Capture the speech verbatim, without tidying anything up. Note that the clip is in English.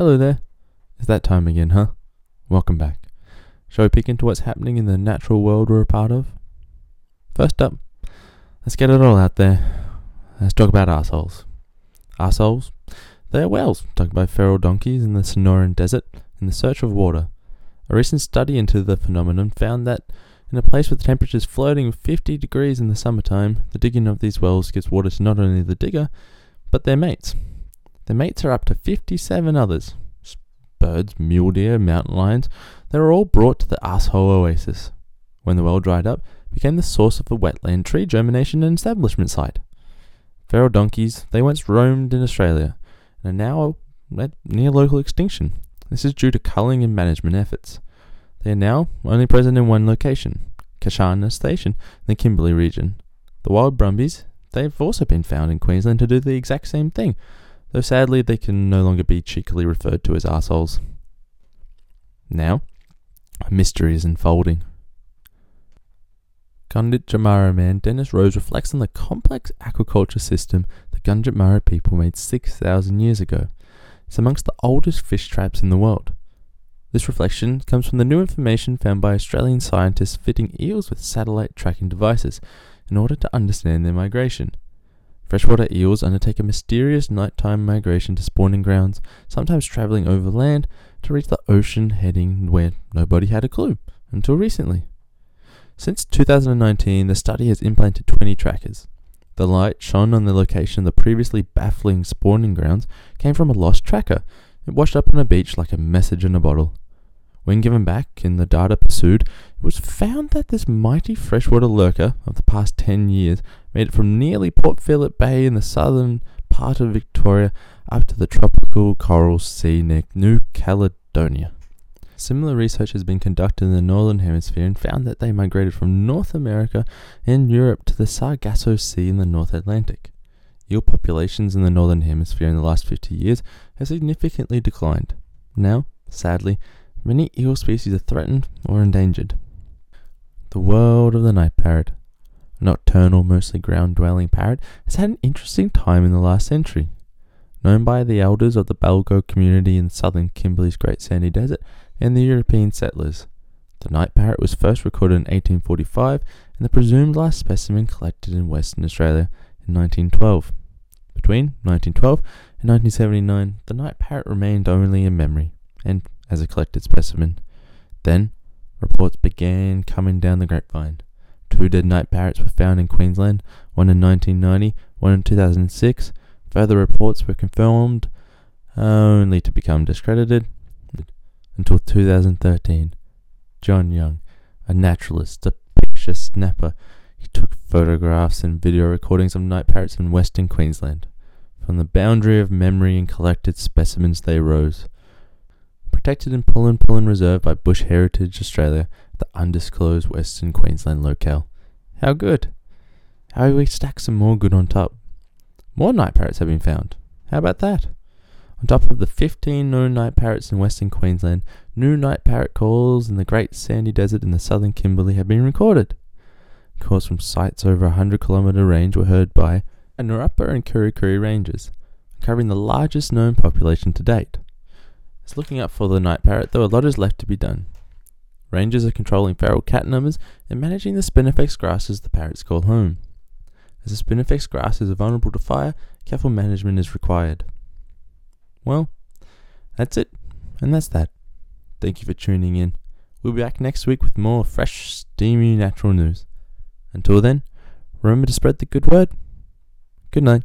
Hello there. It's that time again, huh? Welcome back. Shall we peek into what's happening in the natural world we're a part of? First up, let's get it all out there. Let's talk about arseholes. Arseholes? They are whales dug by feral donkeys in the Sonoran Desert in the search of water. A recent study into the phenomenon found that in a place with temperatures floating fifty degrees in the summertime, the digging of these wells gives water to not only the digger, but their mates. Their mates are up to fifty-seven others. Birds, mule deer, mountain lions, they were all brought to the arsehole oasis. When the well dried up, it became the source of the wetland tree germination and establishment site. Feral donkeys, they once roamed in Australia, and are now at near local extinction. This is due to culling and management efforts. They are now only present in one location, Kashana Station, in the Kimberley region. The wild brumbies, they've also been found in Queensland to do the exact same thing, though sadly they can no longer be cheekily referred to as arseholes. Now, a mystery is unfolding. Gunditjmara man Dennis Rose reflects on the complex aquaculture system the Gunditjmara people made six thousand years ago. It's amongst the oldest fish traps in the world. This reflection comes from the new information found by Australian scientists fitting eels with satellite tracking devices in order to understand their migration. Freshwater eels undertake a mysterious nighttime migration to spawning grounds, sometimes travelling over land to reach the ocean heading where nobody had a clue, until recently. Since two thousand nineteen, the study has implanted twenty trackers. The light shone on the location of the previously baffling spawning grounds came from a lost tracker. It washed up on a beach like a message in a bottle. When given back and the data pursued, it was found that this mighty freshwater lurker of the past ten years made it from nearly Port Phillip Bay in the southern part of Victoria up to the tropical coral sea near New Caledonia. Similar research has been conducted in the northern hemisphere and found that they migrated from North America and Europe to the Sargasso Sea in the North Atlantic. Eel populations in the northern hemisphere in the last fifty years have significantly declined. Now, sadly, many eel species are threatened or endangered. The world of the night parrot. A nocturnal, mostly ground-dwelling parrot has had an interesting time in the last century. Known by the elders of the Balgo community in southern Kimberley's Great Sandy Desert and the European settlers. The night parrot was first recorded in eighteen forty-five and the presumed last specimen collected in Western Australia in nineteen twelve. Between nineteen twelve and nineteen seventy-nine, the night parrot remained only in memory, and as a collected specimen. Then, reports began coming down the grapevine. Two dead night parrots were found in Queensland, one in nineteen ninety, one in two thousand six. Further reports were confirmed, only to become discredited, until two thousand thirteen. John Young, a naturalist, a picture snapper, he took photographs and video recordings of night parrots in Western Queensland. From the boundary of memory and collected specimens they rose. Protected in Pullen Pullen Reserve by Bush Heritage Australia, the undisclosed Western Queensland locale. How good! How do we stack some more good on top? More night parrots have been found. How about that? On top of the fifteen known night parrots in Western Queensland, new night parrot calls in the Great Sandy Desert in the southern Kimberley have been recorded. Calls from sites over a one hundred kilometre range were heard by Anurupa and Kurukuri Ranges, covering the largest known population to date. Looking up for the night parrot, though a lot is left to be done. Rangers are controlling feral cat numbers and managing the spinifex grasses the parrots call home. As the spinifex grasses are vulnerable to fire, careful management is required. Well, that's it, and that's that. Thank you for tuning in. We'll be back next week with more fresh, steamy natural news. Until then, remember to spread the good word. Good night.